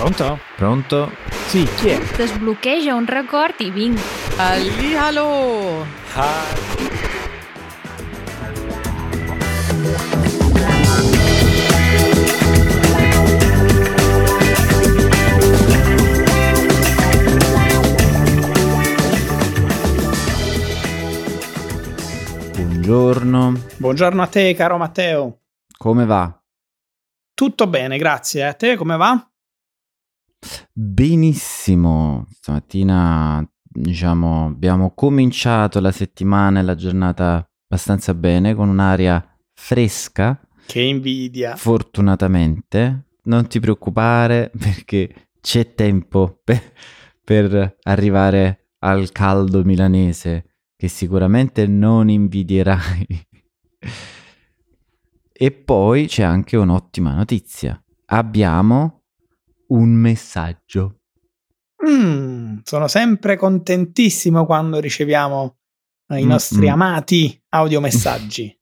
Pronto? Pronto? Sì, chi è? Sbloccheggia un record e vinc. Allihalo! Buongiorno. Buongiorno a te, caro Matteo. Come va? Tutto bene, grazie. A te come va? Benissimo, stamattina diciamo abbiamo cominciato la settimana e la giornata abbastanza bene, con un'aria fresca. Che invidia. Fortunatamente, non ti preoccupare perché c'è tempo per arrivare al caldo milanese che sicuramente non invidierai. E poi c'è anche un'ottima notizia, abbiamo un messaggio. Sono sempre contentissimo quando riceviamo i nostri amati audiomessaggi.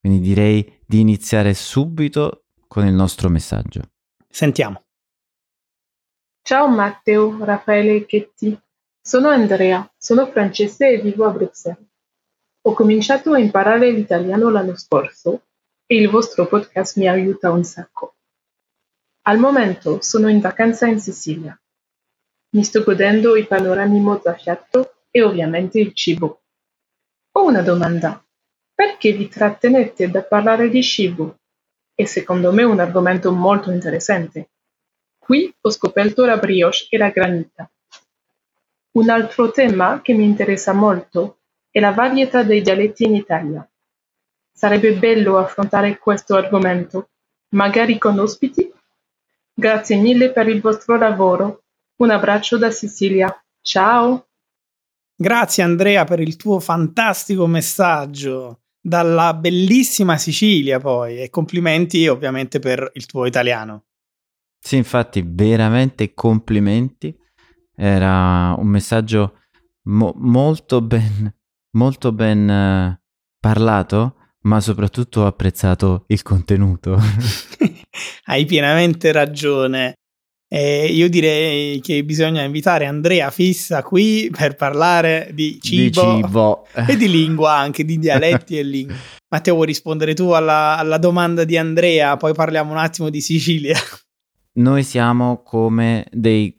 Quindi direi di iniziare subito con il nostro messaggio. Sentiamo. Ciao Matteo, Raffaele e Chetti. Sono Andrea, sono francese e vivo a Bruxelles. Ho cominciato a imparare l'italiano l'anno scorso e il vostro podcast mi aiuta un sacco. Al momento sono in vacanza in Sicilia. Mi sto godendo i panorami mozzafiato e ovviamente il cibo. Ho una domanda. Perché vi trattenete da parlare di cibo? È secondo me un argomento molto interessante. Qui ho scoperto la brioche e la granita. Un altro tema che mi interessa molto è la varietà dei dialetti in Italia. Sarebbe bello affrontare questo argomento, magari con ospiti. Grazie mille per il vostro lavoro. Un abbraccio da Sicilia. Ciao! Grazie Andrea per il tuo fantastico messaggio dalla bellissima Sicilia poi, e complimenti ovviamente per il tuo italiano. Sì, infatti, veramente complimenti. Era un messaggio molto ben parlato, ma soprattutto ho apprezzato il contenuto. Hai pienamente ragione. Io direi che bisogna invitare Andrea Fissa qui per parlare di cibo. E di lingua anche, di dialetti e lingua. Matteo, vuoi rispondere tu alla domanda di Andrea? Poi parliamo un attimo di Sicilia. Noi siamo come dei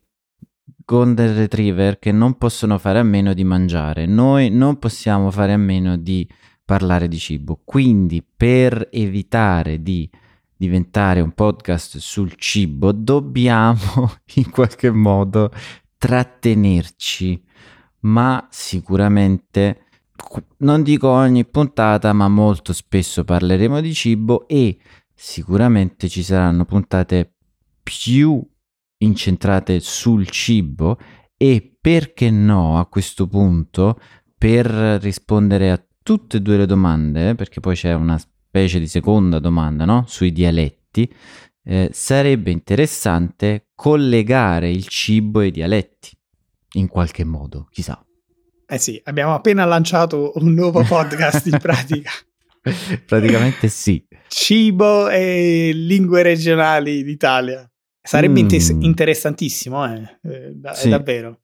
golden retriever che non possono fare a meno di mangiare. Noi non possiamo fare a meno di parlare di cibo. Quindi, per evitare di diventare un podcast sul cibo, dobbiamo in qualche modo trattenerci, ma sicuramente non dico ogni puntata, ma molto spesso parleremo di cibo e sicuramente ci saranno puntate più incentrate sul cibo e, perché no, a questo punto, per rispondere a tutte e due le domande, perché poi c'è una specie di seconda domanda, no? Sui dialetti, sarebbe interessante collegare il cibo e i dialetti in qualche modo, chissà. Eh sì, abbiamo appena lanciato un nuovo podcast in pratica. Praticamente sì. Cibo e lingue regionali d'Italia. Sarebbe interessantissimo, sì. Davvero.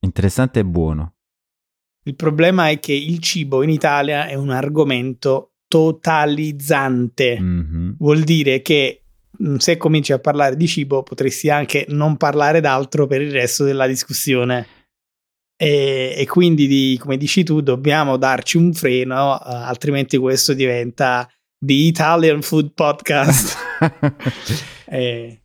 Interessante e buono. Il problema è che il cibo in Italia è un argomento totalizzante. Vuol dire che se cominci a parlare di cibo potresti anche non parlare d'altro per il resto della discussione e quindi come dici tu dobbiamo darci un freno, altrimenti questo diventa The Italian Food Podcast. e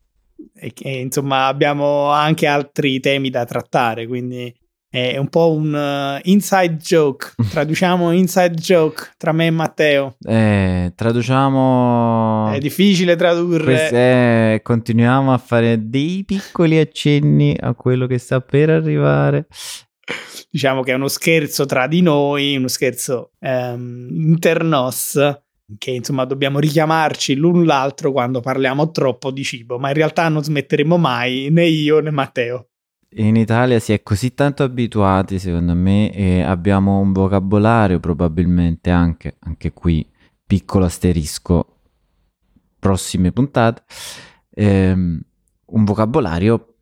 insomma abbiamo anche altri temi da trattare, quindi è un po' un inside joke, traduciamo inside joke tra me e Matteo. Traduciamo... È difficile tradurre. Continuiamo a fare dei piccoli accenni a quello che sta per arrivare. Diciamo che è uno scherzo tra di noi, uno scherzo internos, che insomma dobbiamo richiamarci l'un l'altro quando parliamo troppo di cibo, ma in realtà non smetteremo mai, né io né Matteo. In Italia si è così tanto abituati, secondo me, e abbiamo un vocabolario probabilmente anche qui, piccolo asterisco, prossime puntate, un vocabolario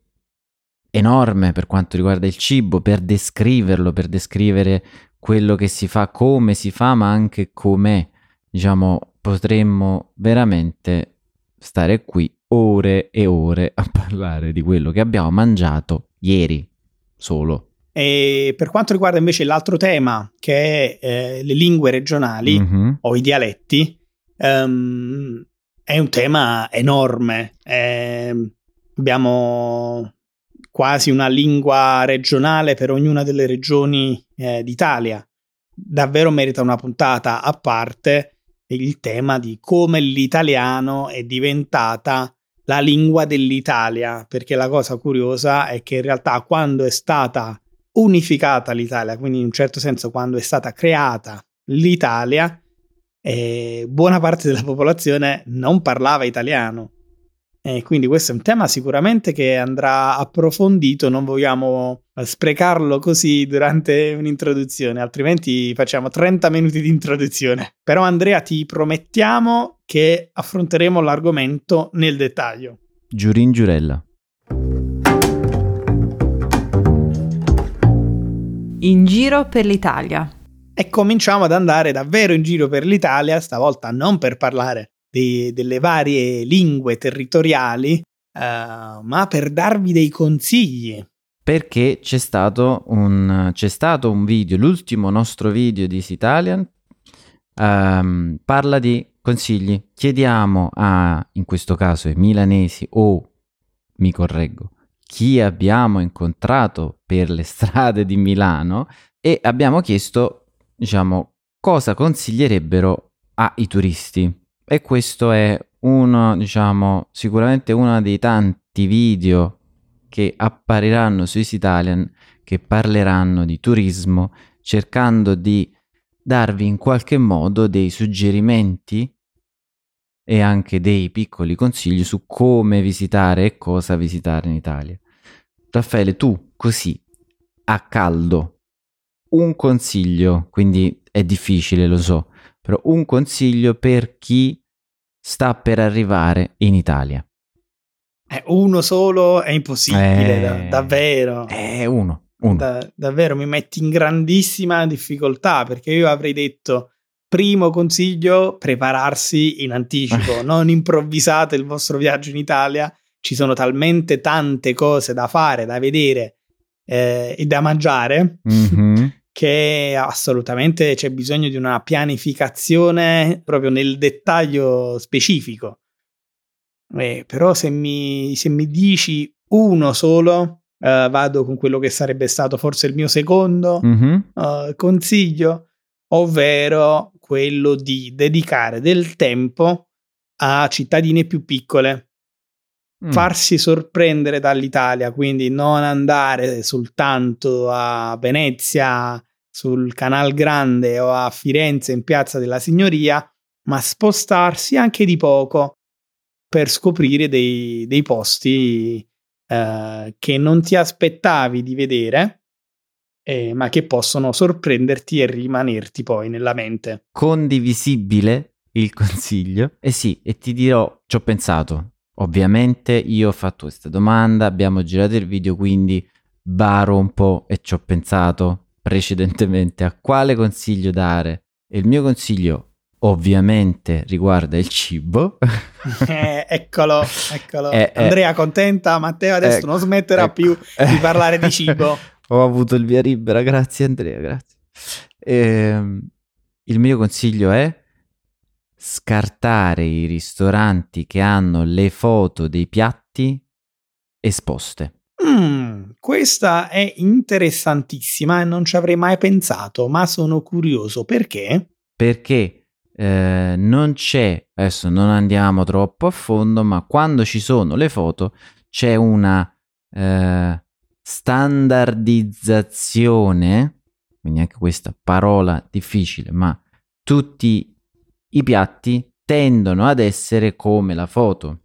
enorme per quanto riguarda il cibo, per descriverlo, per descrivere quello che si fa, come si fa, ma anche com'è. Diciamo, potremmo veramente stare qui ore e ore a parlare di quello che abbiamo mangiato ieri solo. E per quanto riguarda invece l'altro tema, che è le lingue regionali, mm-hmm, o i dialetti, è un tema enorme. Abbiamo quasi una lingua regionale per ognuna delle regioni d'Italia. Davvero merita una puntata a parte il tema di come l'italiano è diventata la lingua dell'Italia, perché la cosa curiosa è che in realtà quando è stata unificata l'Italia, quindi in un certo senso quando è stata creata l'Italia, buona parte della popolazione non parlava italiano, e quindi questo è un tema sicuramente che andrà approfondito. Non vogliamo sprecarlo così durante un'introduzione, altrimenti facciamo 30 minuti di introduzione. Però Andrea, ti promettiamo che affronteremo l'argomento nel dettaglio. Giurin Giurella. In giro per l'Italia. E cominciamo ad andare davvero in giro per l'Italia, stavolta non per parlare delle varie lingue territoriali, ma per darvi dei consigli. Perché c'è stato un video, l'ultimo nostro video di Easy Italian, parla di consigli. Chiediamo in questo caso, ai milanesi, chi abbiamo incontrato per le strade di Milano, e abbiamo chiesto, diciamo, cosa consiglierebbero ai turisti. E questo è sicuramente uno dei tanti video che appariranno su Easy Italian che parleranno di turismo, cercando di darvi in qualche modo dei suggerimenti e anche dei piccoli consigli su come visitare e cosa visitare in Italia. Raffaele, tu così a caldo un consiglio, quindi è difficile, lo so, però un consiglio per chi sta per arrivare in Italia. Uno solo è impossibile, davvero. Uno. Davvero mi metti in grandissima difficoltà, perché io avrei detto: primo consiglio, prepararsi in anticipo, non improvvisate il vostro viaggio in Italia, ci sono talmente tante cose da fare, da vedere e da mangiare, mm-hmm, che assolutamente c'è bisogno di una pianificazione proprio nel dettaglio specifico. Però se mi dici uno solo, vado con quello che sarebbe stato forse il mio secondo, mm-hmm, consiglio, ovvero quello di dedicare del tempo a cittadine più piccole, farsi sorprendere dall'Italia, quindi non andare soltanto a Venezia sul Canal Grande o a Firenze in Piazza della Signoria, ma spostarsi anche di poco per scoprire dei posti che non ti aspettavi di vedere, ma che possono sorprenderti e rimanerti poi nella mente. Condivisibile il consiglio? E ti dirò, ci ho pensato. Ovviamente io ho fatto questa domanda, abbiamo girato il video, quindi baro un po' e ci ho pensato precedentemente a quale consiglio dare. E il mio consiglio ovviamente riguarda il cibo. Eccolo. Andrea contenta, Matteo adesso non smetterà più di parlare di cibo. Ho avuto il via libera, grazie Andrea, grazie. Il mio consiglio è scartare i ristoranti che hanno le foto dei piatti esposte. Questa è interessantissima e non ci avrei mai pensato, ma sono curioso perché. Perché non c'è, adesso non andiamo troppo a fondo, ma quando ci sono le foto c'è una... standardizzazione, quindi anche questa parola difficile, ma tutti i piatti tendono ad essere come la foto.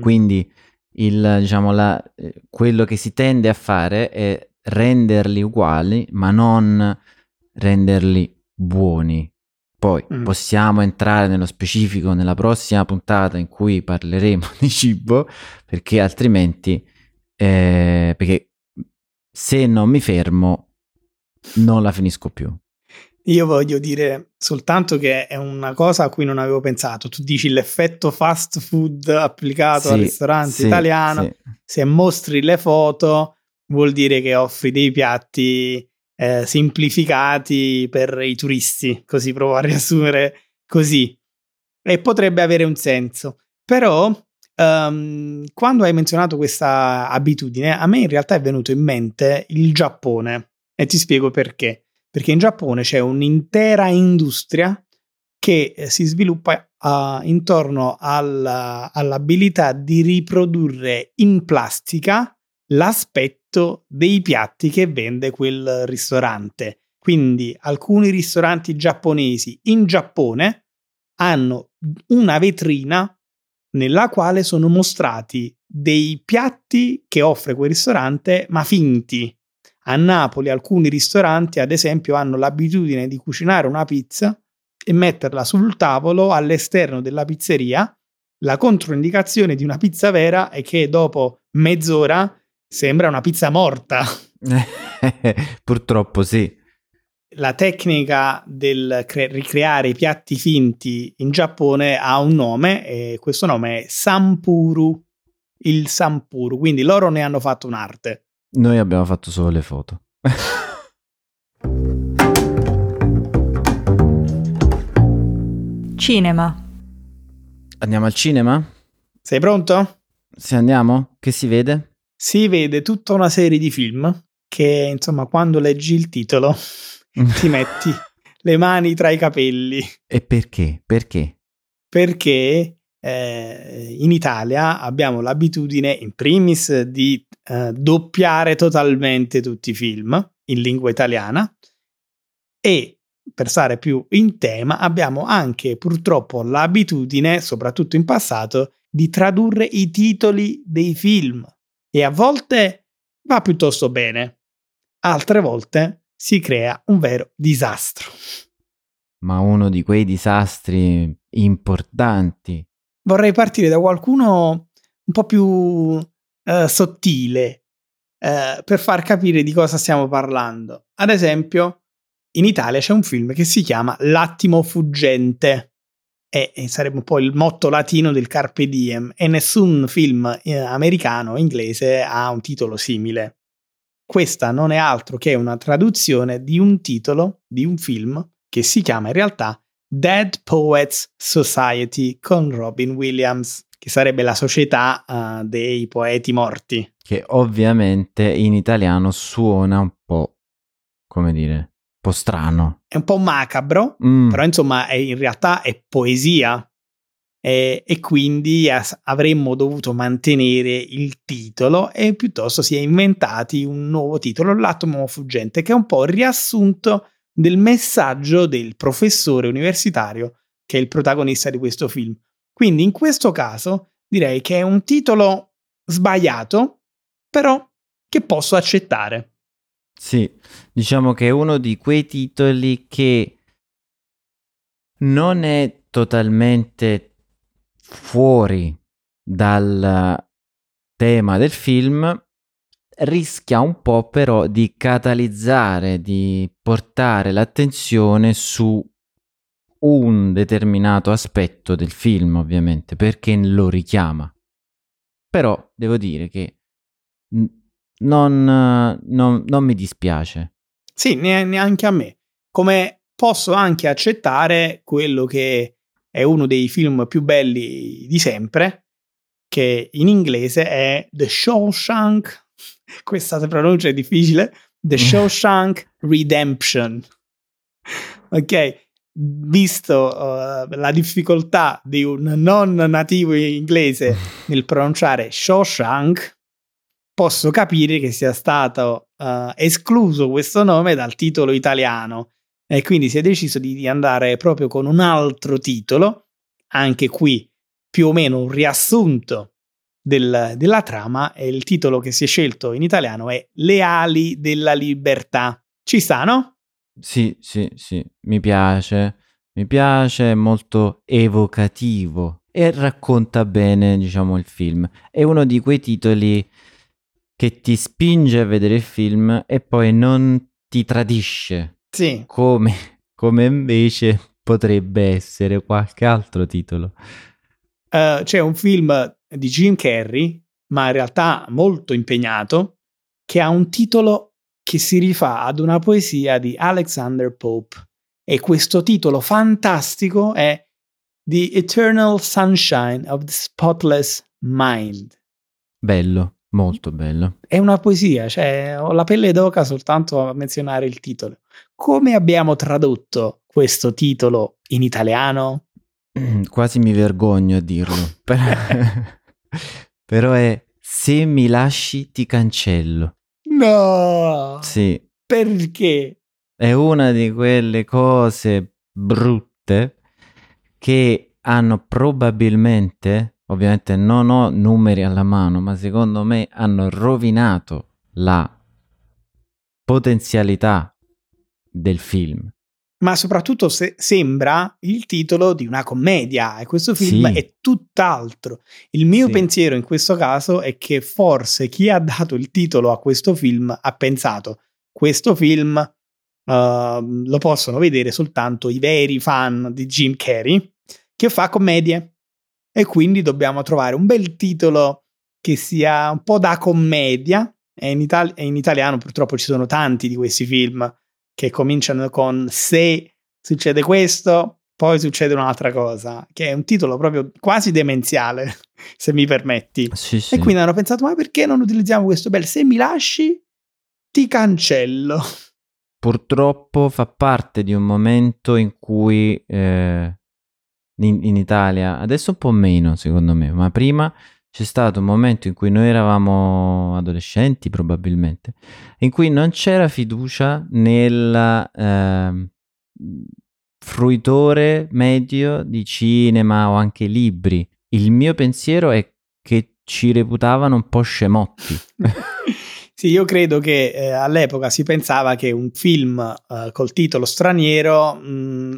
Quindi quello che si tende a fare è renderli uguali, ma non renderli buoni. Poi possiamo entrare nello specifico nella prossima puntata in cui parleremo di cibo, perché altrimenti perché se non mi fermo non la finisco più. Io voglio dire soltanto che è una cosa a cui non avevo pensato. Tu dici l'effetto fast food applicato al ristorante italiano. Sì. Se mostri le foto vuol dire che offri dei piatti semplificati per i turisti, così provo a riassumere così, e potrebbe avere un senso. Però quando hai menzionato questa abitudine, a me in realtà è venuto in mente il Giappone, e ti spiego perché. Perché in Giappone c'è un'intera industria che si sviluppa intorno all'abilità di riprodurre in plastica l'aspetto dei piatti che vende quel ristorante. Quindi alcuni ristoranti giapponesi in Giappone hanno una vetrina nella quale sono mostrati dei piatti che offre quel ristorante, ma finti. A Napoli alcuni ristoranti, ad esempio, hanno l'abitudine di cucinare una pizza e metterla sul tavolo all'esterno della pizzeria. La controindicazione di una pizza vera è che dopo mezz'ora sembra una pizza morta. Purtroppo sì. La tecnica del ricreare i piatti finti in Giappone ha un nome, e questo nome è Sampuru. Il Sampuru, quindi loro ne hanno fatto un'arte. Noi abbiamo fatto solo le foto. Cinema. Andiamo al cinema? Sei pronto? Se andiamo? Che si vede? Si vede tutta una serie di film che, insomma, quando leggi il titolo ti metti le mani tra i capelli. E perché? Perché? Perché in Italia abbiamo l'abitudine, in primis, di doppiare totalmente tutti i film in lingua italiana, e per stare più in tema abbiamo anche purtroppo l'abitudine, soprattutto in passato, di tradurre i titoli dei film. E a volte va piuttosto bene, altre volte si crea un vero disastro. Ma uno di quei disastri importanti. Vorrei partire da qualcuno un po' più sottile per far capire di cosa stiamo parlando. Ad esempio, in Italia c'è un film che si chiama L'attimo fuggente, e sarebbe un po' il motto latino del Carpe Diem, e nessun film americano o inglese ha un titolo simile. Questa non è altro che una traduzione di un titolo di un film che si chiama in realtà Dead Poets Society, con Robin Williams, che sarebbe la società dei poeti morti, che ovviamente in italiano suona un po', come dire, un po' strano, è un po' macabro, però insomma è, in realtà è poesia, e quindi avremmo dovuto mantenere il titolo, e piuttosto si è inventati un nuovo titolo, L'attimo fuggente, che è un po' riassunto del messaggio del professore universitario che è il protagonista di questo film. Quindi in questo caso direi che è un titolo sbagliato, però che posso accettare. Sì, diciamo che è uno di quei titoli che non è totalmente fuori dal tema del film, rischia un po' però di catalizzare, di portare l'attenzione su un determinato aspetto del film, ovviamente, perché lo richiama. Però devo dire che non mi dispiace. Sì, neanche a me. Come posso anche accettare quello che è uno dei film più belli di sempre, che in inglese è The Shawshank, questa pronuncia è difficile, The Shawshank Redemption. Ok, visto la difficoltà di un non nativo inglese nel pronunciare Shawshank, posso capire che sia stato escluso questo nome dal titolo italiano, e quindi si è deciso di andare proprio con un altro titolo, anche qui più o meno un riassunto della trama, e il titolo che si è scelto in italiano è Le ali della libertà. Ci sta, no? Sì, mi piace, mi piace, è molto evocativo e racconta bene, diciamo, il film. È uno di quei titoli che ti spinge a vedere il film e poi non ti tradisce. Sì. Come invece potrebbe essere qualche altro titolo. C'è un film di Jim Carrey, ma in realtà molto impegnato, che ha un titolo che si rifà ad una poesia di Alexander Pope. E questo titolo fantastico è The Eternal Sunshine of the Spotless Mind. Bello, molto bello. È una poesia, cioè ho la pelle d'oca soltanto a menzionare il titolo. Come abbiamo tradotto questo titolo in italiano? Quasi mi vergogno a dirlo, però è Se mi lasci ti cancello. No! Sì. Perché? È una di quelle cose brutte che hanno probabilmente, ovviamente non ho numeri alla mano, ma secondo me hanno rovinato la potenzialità del film. Ma soprattutto sembra il titolo di una commedia e questo film sì. È tutt'altro. Il mio pensiero in questo caso è che forse chi ha dato il titolo a questo film ha pensato: questo film lo possono vedere soltanto i veri fan di Jim Carrey che fa commedie, e quindi dobbiamo trovare un bel titolo che sia un po' da commedia. E in italiano purtroppo ci sono tanti di questi film che cominciano con se succede questo, poi succede un'altra cosa, che è un titolo proprio quasi demenziale, se mi permetti. Sì, sì. E quindi hanno pensato: ma perché non utilizziamo questo bel se mi lasci ti cancello? Purtroppo fa parte di un momento in cui in Italia, adesso un po' meno secondo me, ma prima c'è stato un momento in cui noi eravamo adolescenti probabilmente, in cui non c'era fiducia nel fruitore medio di cinema o anche libri. Il mio pensiero è che ci reputavano un po' scemotti. Sì, io credo che all'epoca si pensava che un film col titolo straniero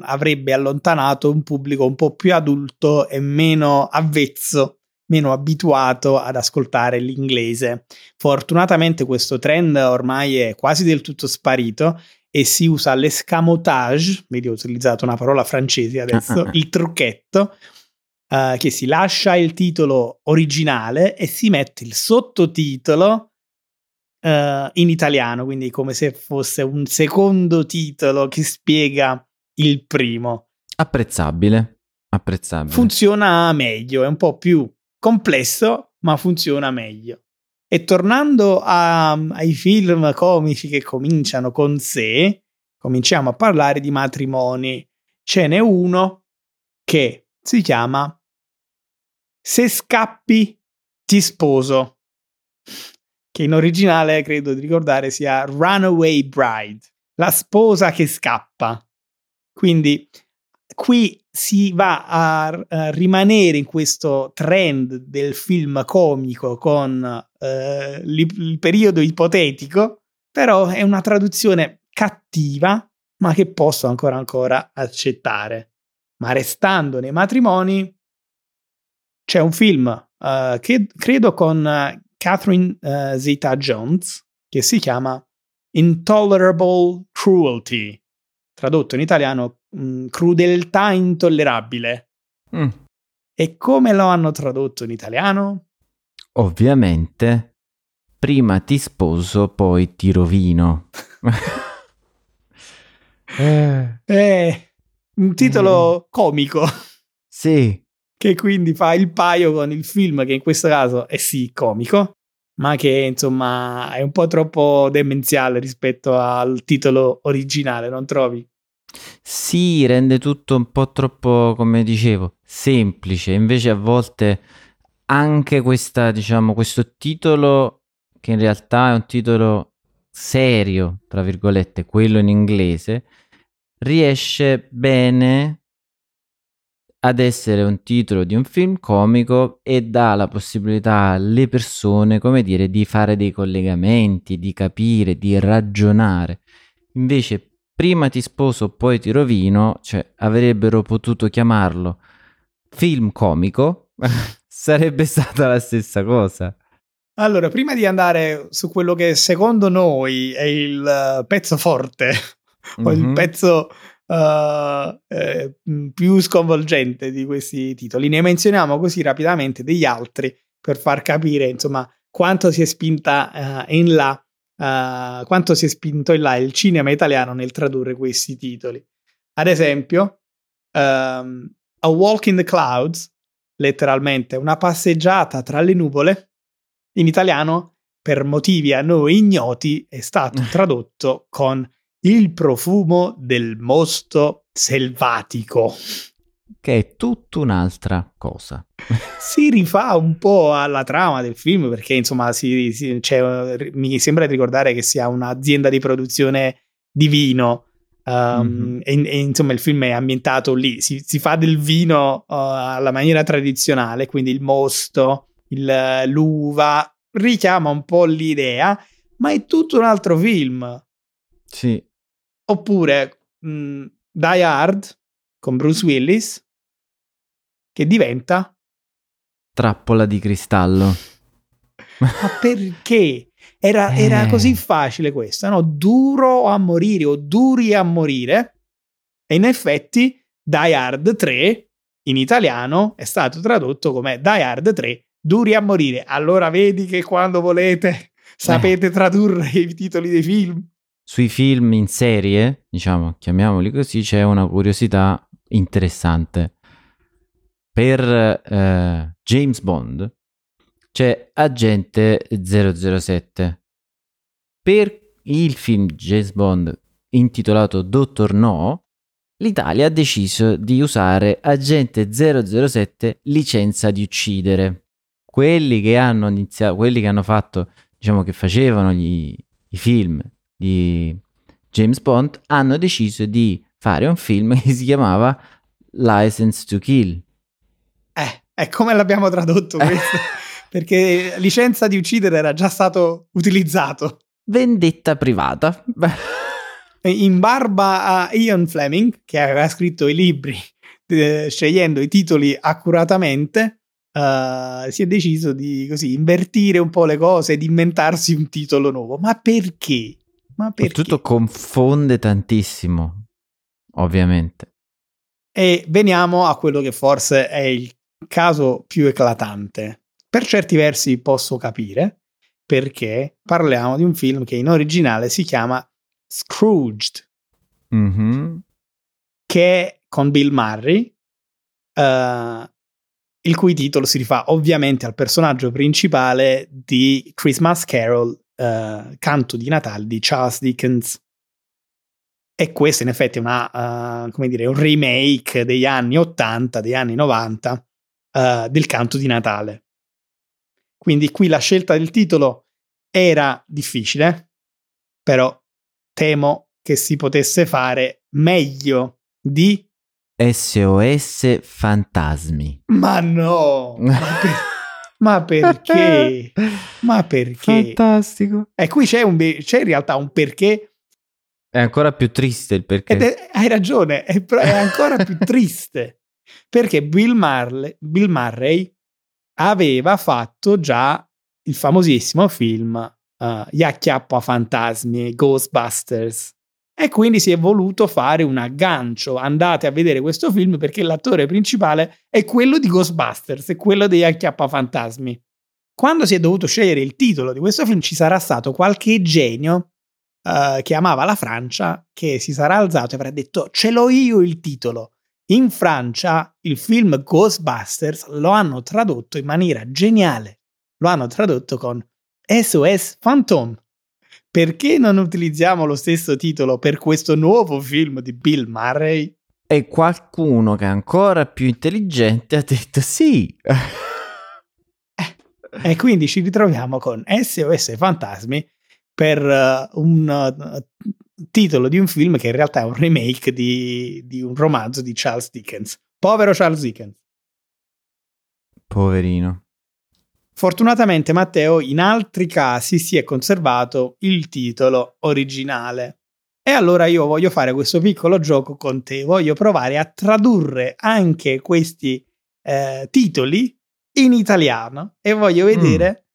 avrebbe allontanato un pubblico un po' più adulto e meno avvezzo, meno abituato ad ascoltare l'inglese. Fortunatamente questo trend ormai è quasi del tutto sparito e si usa l'escamotage, vedi ho utilizzato una parola francese adesso, il trucchetto, che si lascia il titolo originale e si mette il sottotitolo in italiano, quindi come se fosse un secondo titolo che spiega il primo. Apprezzabile. Funziona meglio, è un po' più complesso, ma funziona meglio. E tornando ai film comici che cominciano con sé, cominciamo a parlare di matrimoni. Ce n'è uno che si chiama Se scappi ti sposo, che in originale credo di ricordare sia Runaway Bride, la sposa che scappa. Quindi qui si va a rimanere in questo trend del film comico con il periodo ipotetico, però è una traduzione cattiva, ma che posso ancora accettare. Ma restando nei matrimoni, c'è un film che credo con Catherine Zeta-Jones, che si chiama Intolerable Cruelty, tradotto in italiano crudeltà intollerabile. Mm. E come lo hanno tradotto in italiano? Ovviamente prima ti sposo, poi ti rovino. Un titolo comico. Sì. Che quindi fa il paio con il film, che in questo caso è sì comico, ma che insomma è un po' troppo demenziale rispetto al titolo originale, non trovi? Sì, rende tutto un po' troppo, come dicevo, semplice. Invece a volte anche questa, diciamo, questo titolo, che in realtà è un titolo serio, tra virgolette, quello in inglese, riesce bene ad essere un titolo di un film comico e dà la possibilità alle persone, come dire, di fare dei collegamenti, di capire, di ragionare. Invece prima ti sposo poi ti rovino, cioè avrebbero potuto chiamarlo film comico, sarebbe stata la stessa cosa. Allora, prima di andare su quello che secondo noi è il pezzo forte, o il pezzo più sconvolgente di questi titoli, ne menzioniamo così rapidamente degli altri per far capire, insomma, quanto si è spinta in là, quanto si è spinto in là il cinema italiano nel tradurre questi titoli. Ad esempio, A Walk in the Clouds, letteralmente una passeggiata tra le nuvole, in italiano, per motivi a noi ignoti, è stato tradotto con Il profumo del mosto selvatico, che è tutta un'altra cosa. Si rifà un po' alla trama del film, perché insomma mi sembra di ricordare che sia un'azienda di produzione di vino, e insomma il film è ambientato lì, si fa del vino alla maniera tradizionale, quindi il mosto, l'uva, richiama un po' l'idea, ma è tutto un altro film. Sì. Oppure Die Hard con Bruce Willis, che diventa Trappola di cristallo. Ma perché? Era così facile questa, no? Duro a morire o duri a morire. E in effetti Die Hard 3 in italiano è stato tradotto come Die Hard 3 duri a morire. Allora vedi che quando volete sapete tradurre i titoli dei film. Sui film in serie, diciamo, chiamiamoli così, c'è una curiosità interessante. Per James Bond c'è Agente 007. Per il film James Bond intitolato Dottor No, l'Italia ha deciso di usare Agente 007 licenza di uccidere. Quelli che hanno iniziato, quelli che hanno fatto, diciamo, che facevano i film di James Bond, hanno deciso di fare un film che si chiamava License to Kill. È come l'abbiamo tradotto questo? Perché licenza di uccidere era già stato utilizzato. Vendetta privata. In barba a Ian Fleming, che aveva scritto i libri scegliendo i titoli accuratamente, si è deciso di così invertire un po' le cose ed inventarsi un titolo nuovo. Ma perché? Tutto confonde tantissimo, ovviamente. E veniamo a quello che forse è il caso più eclatante. Per certi versi posso capire, perché parliamo di un film che in originale si chiama Scrooged, che è con Bill Murray, il cui titolo si rifà ovviamente al personaggio principale di Christmas Carol, Canto di Natale di Charles Dickens, e questo in effetti è un remake degli anni 80, degli anni 90 del Canto di Natale. Quindi qui la scelta del titolo era difficile, però temo che si potesse fare meglio di SOS Fantasmi. Ma no! Ma perché? Ma perché? Fantastico. E qui c'è in realtà un perché. È ancora più triste il perché. Hai ragione, è ancora più triste. Perché Bill Murray aveva fatto già il famosissimo film Gli acchiappafantasmi, Ghostbusters. E quindi si è voluto fare un aggancio. Andate a vedere questo film perché l'attore principale è quello di Ghostbusters, è quello degli acchiappafantasmi. Quando si è dovuto scegliere il titolo di questo film, ci sarà stato qualche genio che amava la Francia, che si sarà alzato e avrà detto: ce l'ho io il titolo. In Francia il film Ghostbusters lo hanno tradotto in maniera geniale. Lo hanno tradotto con SOS Phantom. Perché non utilizziamo lo stesso titolo per questo nuovo film di Bill Murray? E qualcuno che è ancora più intelligente ha detto sì. E quindi ci ritroviamo con SOS Fantasmi per un titolo di un film che in realtà è un remake di un romanzo di Charles Dickens. Povero Charles Dickens. Poverino. Fortunatamente, Matteo, in altri casi si è conservato il titolo originale. E allora io voglio fare questo piccolo gioco con te, voglio provare a tradurre anche questi titoli in italiano e voglio vedere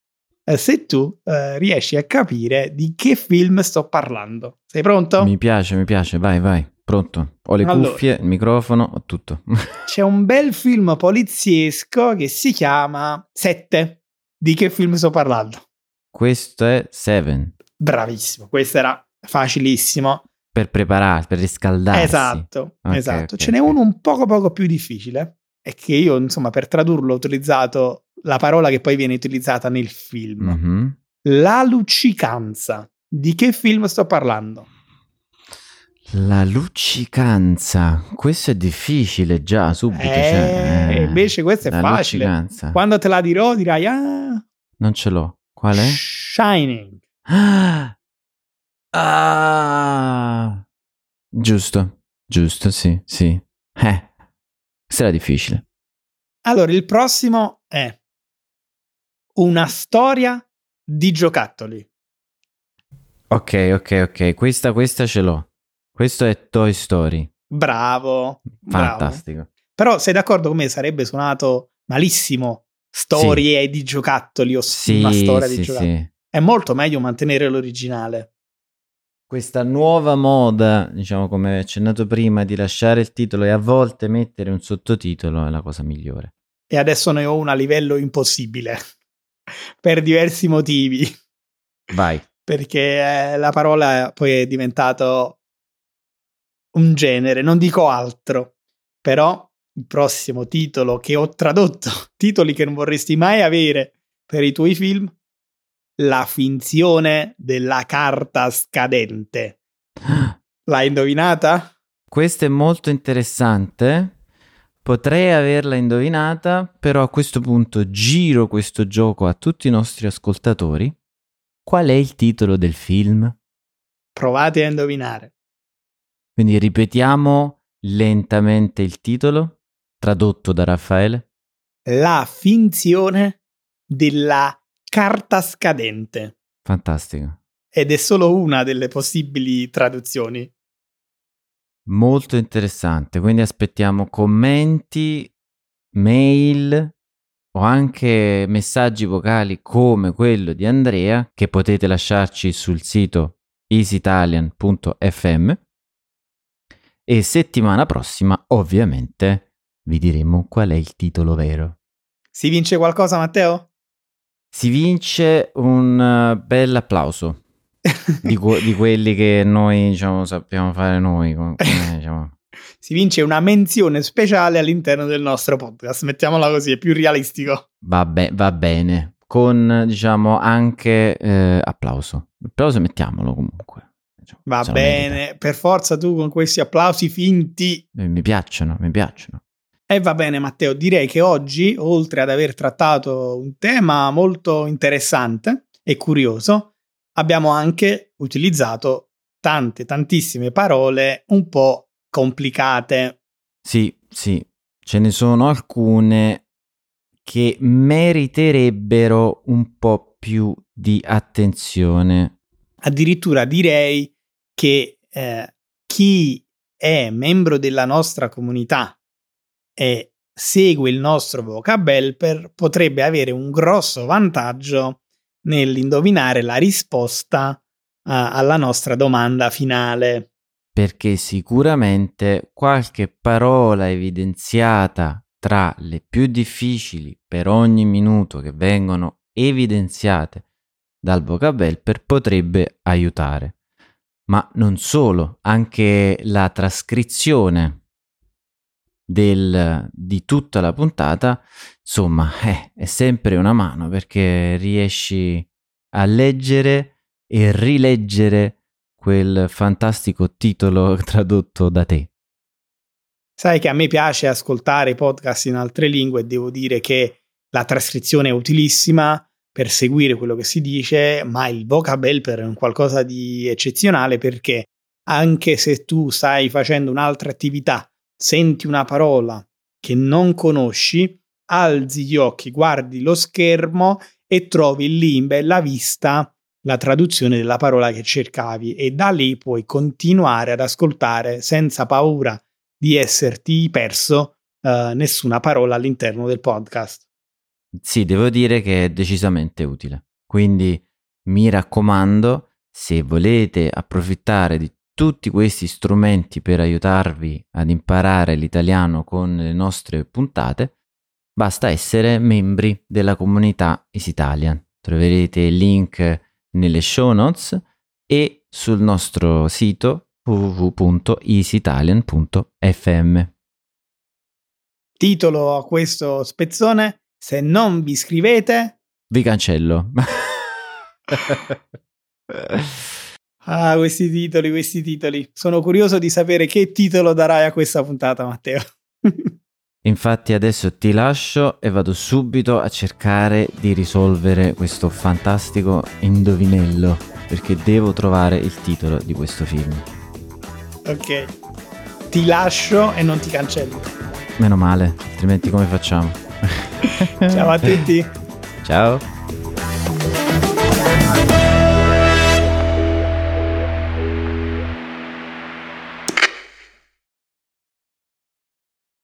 se tu riesci a capire di che film sto parlando. Sei pronto? Mi piace, vai, vai. Pronto, ho le cuffie, il microfono, ho tutto. C'è un bel film poliziesco che si chiama Sette. Di che film sto parlando? Questo è Seven. Bravissimo, questo era facilissimo. Per prepararsi, per riscaldarsi. Esatto, okay, esatto. Okay. Ce n'è uno un poco più difficile, è che io, insomma, per tradurlo ho utilizzato la parola che poi viene utilizzata nel film. Mm-hmm. La luccicanza. Di che film sto parlando? La luccicanza, questo è difficile già subito, cioè, invece questo è facile, luccicanza. Quando te la dirò dirai non ce l'ho, qual è? Shining. Giusto, sì, sarà difficile. Allora il prossimo è Una storia di giocattoli. Ok, questa ce l'ho. Questo è Toy Story. Bravo. Fantastico. Bravo. Però sei d'accordo con me? Sarebbe suonato malissimo. Storie di giocattoli o una storia di giocattoli. Sì. È molto meglio mantenere l'originale. Questa nuova moda, diciamo come accennato prima, di lasciare il titolo e a volte mettere un sottotitolo è la cosa migliore. E adesso ne ho una a livello impossibile. Per diversi motivi. Vai. Perché la parola poi è diventato un genere, non dico altro, però il prossimo titolo che ho tradotto, titoli che non vorresti mai avere per i tuoi film, La finzione della carta scadente. L'hai indovinata? Questa è molto interessante, potrei averla indovinata, però a questo punto giro questo gioco a tutti i nostri ascoltatori. Qual è il titolo del film? Provate a indovinare. Quindi ripetiamo lentamente il titolo, tradotto da Raffaele. La finzione della carta scadente. Fantastico. Ed è solo una delle possibili traduzioni. Molto interessante, quindi aspettiamo commenti, mail o anche messaggi vocali come quello di Andrea che potete lasciarci sul sito easyitalian.fm. E settimana prossima, ovviamente, vi diremo qual è il titolo vero. Si vince qualcosa, Matteo? Si vince un bel applauso di quelli che noi, diciamo, sappiamo fare noi. Diciamo. Si vince una menzione speciale all'interno del nostro podcast. Mettiamola così, è più realistico. Va bene. Con, diciamo, anche applauso. Applauso mettiamolo comunque. Va bene, per forza tu con questi applausi finti. Mi piacciono. E va bene Matteo, direi che oggi, oltre ad aver trattato un tema molto interessante e curioso, abbiamo anche utilizzato tantissime parole un po' complicate. Sì, ce ne sono alcune che meriterebbero un po' più di attenzione. Addirittura direi che chi è membro della nostra comunità e segue il nostro vocabelper potrebbe avere un grosso vantaggio nell'indovinare la risposta alla nostra domanda finale. Perché sicuramente qualche parola evidenziata tra le più difficili per ogni minuto che vengono evidenziate dal vocabelper potrebbe aiutare. Ma non solo, anche la trascrizione di tutta la puntata, insomma, è sempre una mano perché riesci a leggere e rileggere quel fantastico titolo tradotto da te. Sai che a me piace ascoltare podcast in altre lingue e devo dire che la trascrizione è utilissima per seguire quello che si dice, ma il vocabelper è un qualcosa di eccezionale perché anche se tu stai facendo un'altra attività, senti una parola che non conosci, alzi gli occhi, guardi lo schermo e trovi lì in bella vista la traduzione della parola che cercavi e da lì puoi continuare ad ascoltare senza paura di esserti perso nessuna parola all'interno del podcast. Sì, devo dire che è decisamente utile. Quindi mi raccomando, se volete approfittare di tutti questi strumenti per aiutarvi ad imparare l'italiano con le nostre puntate, basta essere membri della comunità Easy Italian. Troverete il link nelle show notes e sul nostro sito www.easyitalian.fm. Titolo a questo spezzone: se non vi iscrivete vi cancello. Ah, questi titoli. Sono curioso di sapere che titolo darai a questa puntata, Matteo. Infatti adesso ti lascio e vado subito a cercare di risolvere questo fantastico indovinello, perché devo trovare il titolo di questo film. Ok, ti lascio e non ti cancello. Meno male, altrimenti come facciamo? Ciao a tutti. Ciao.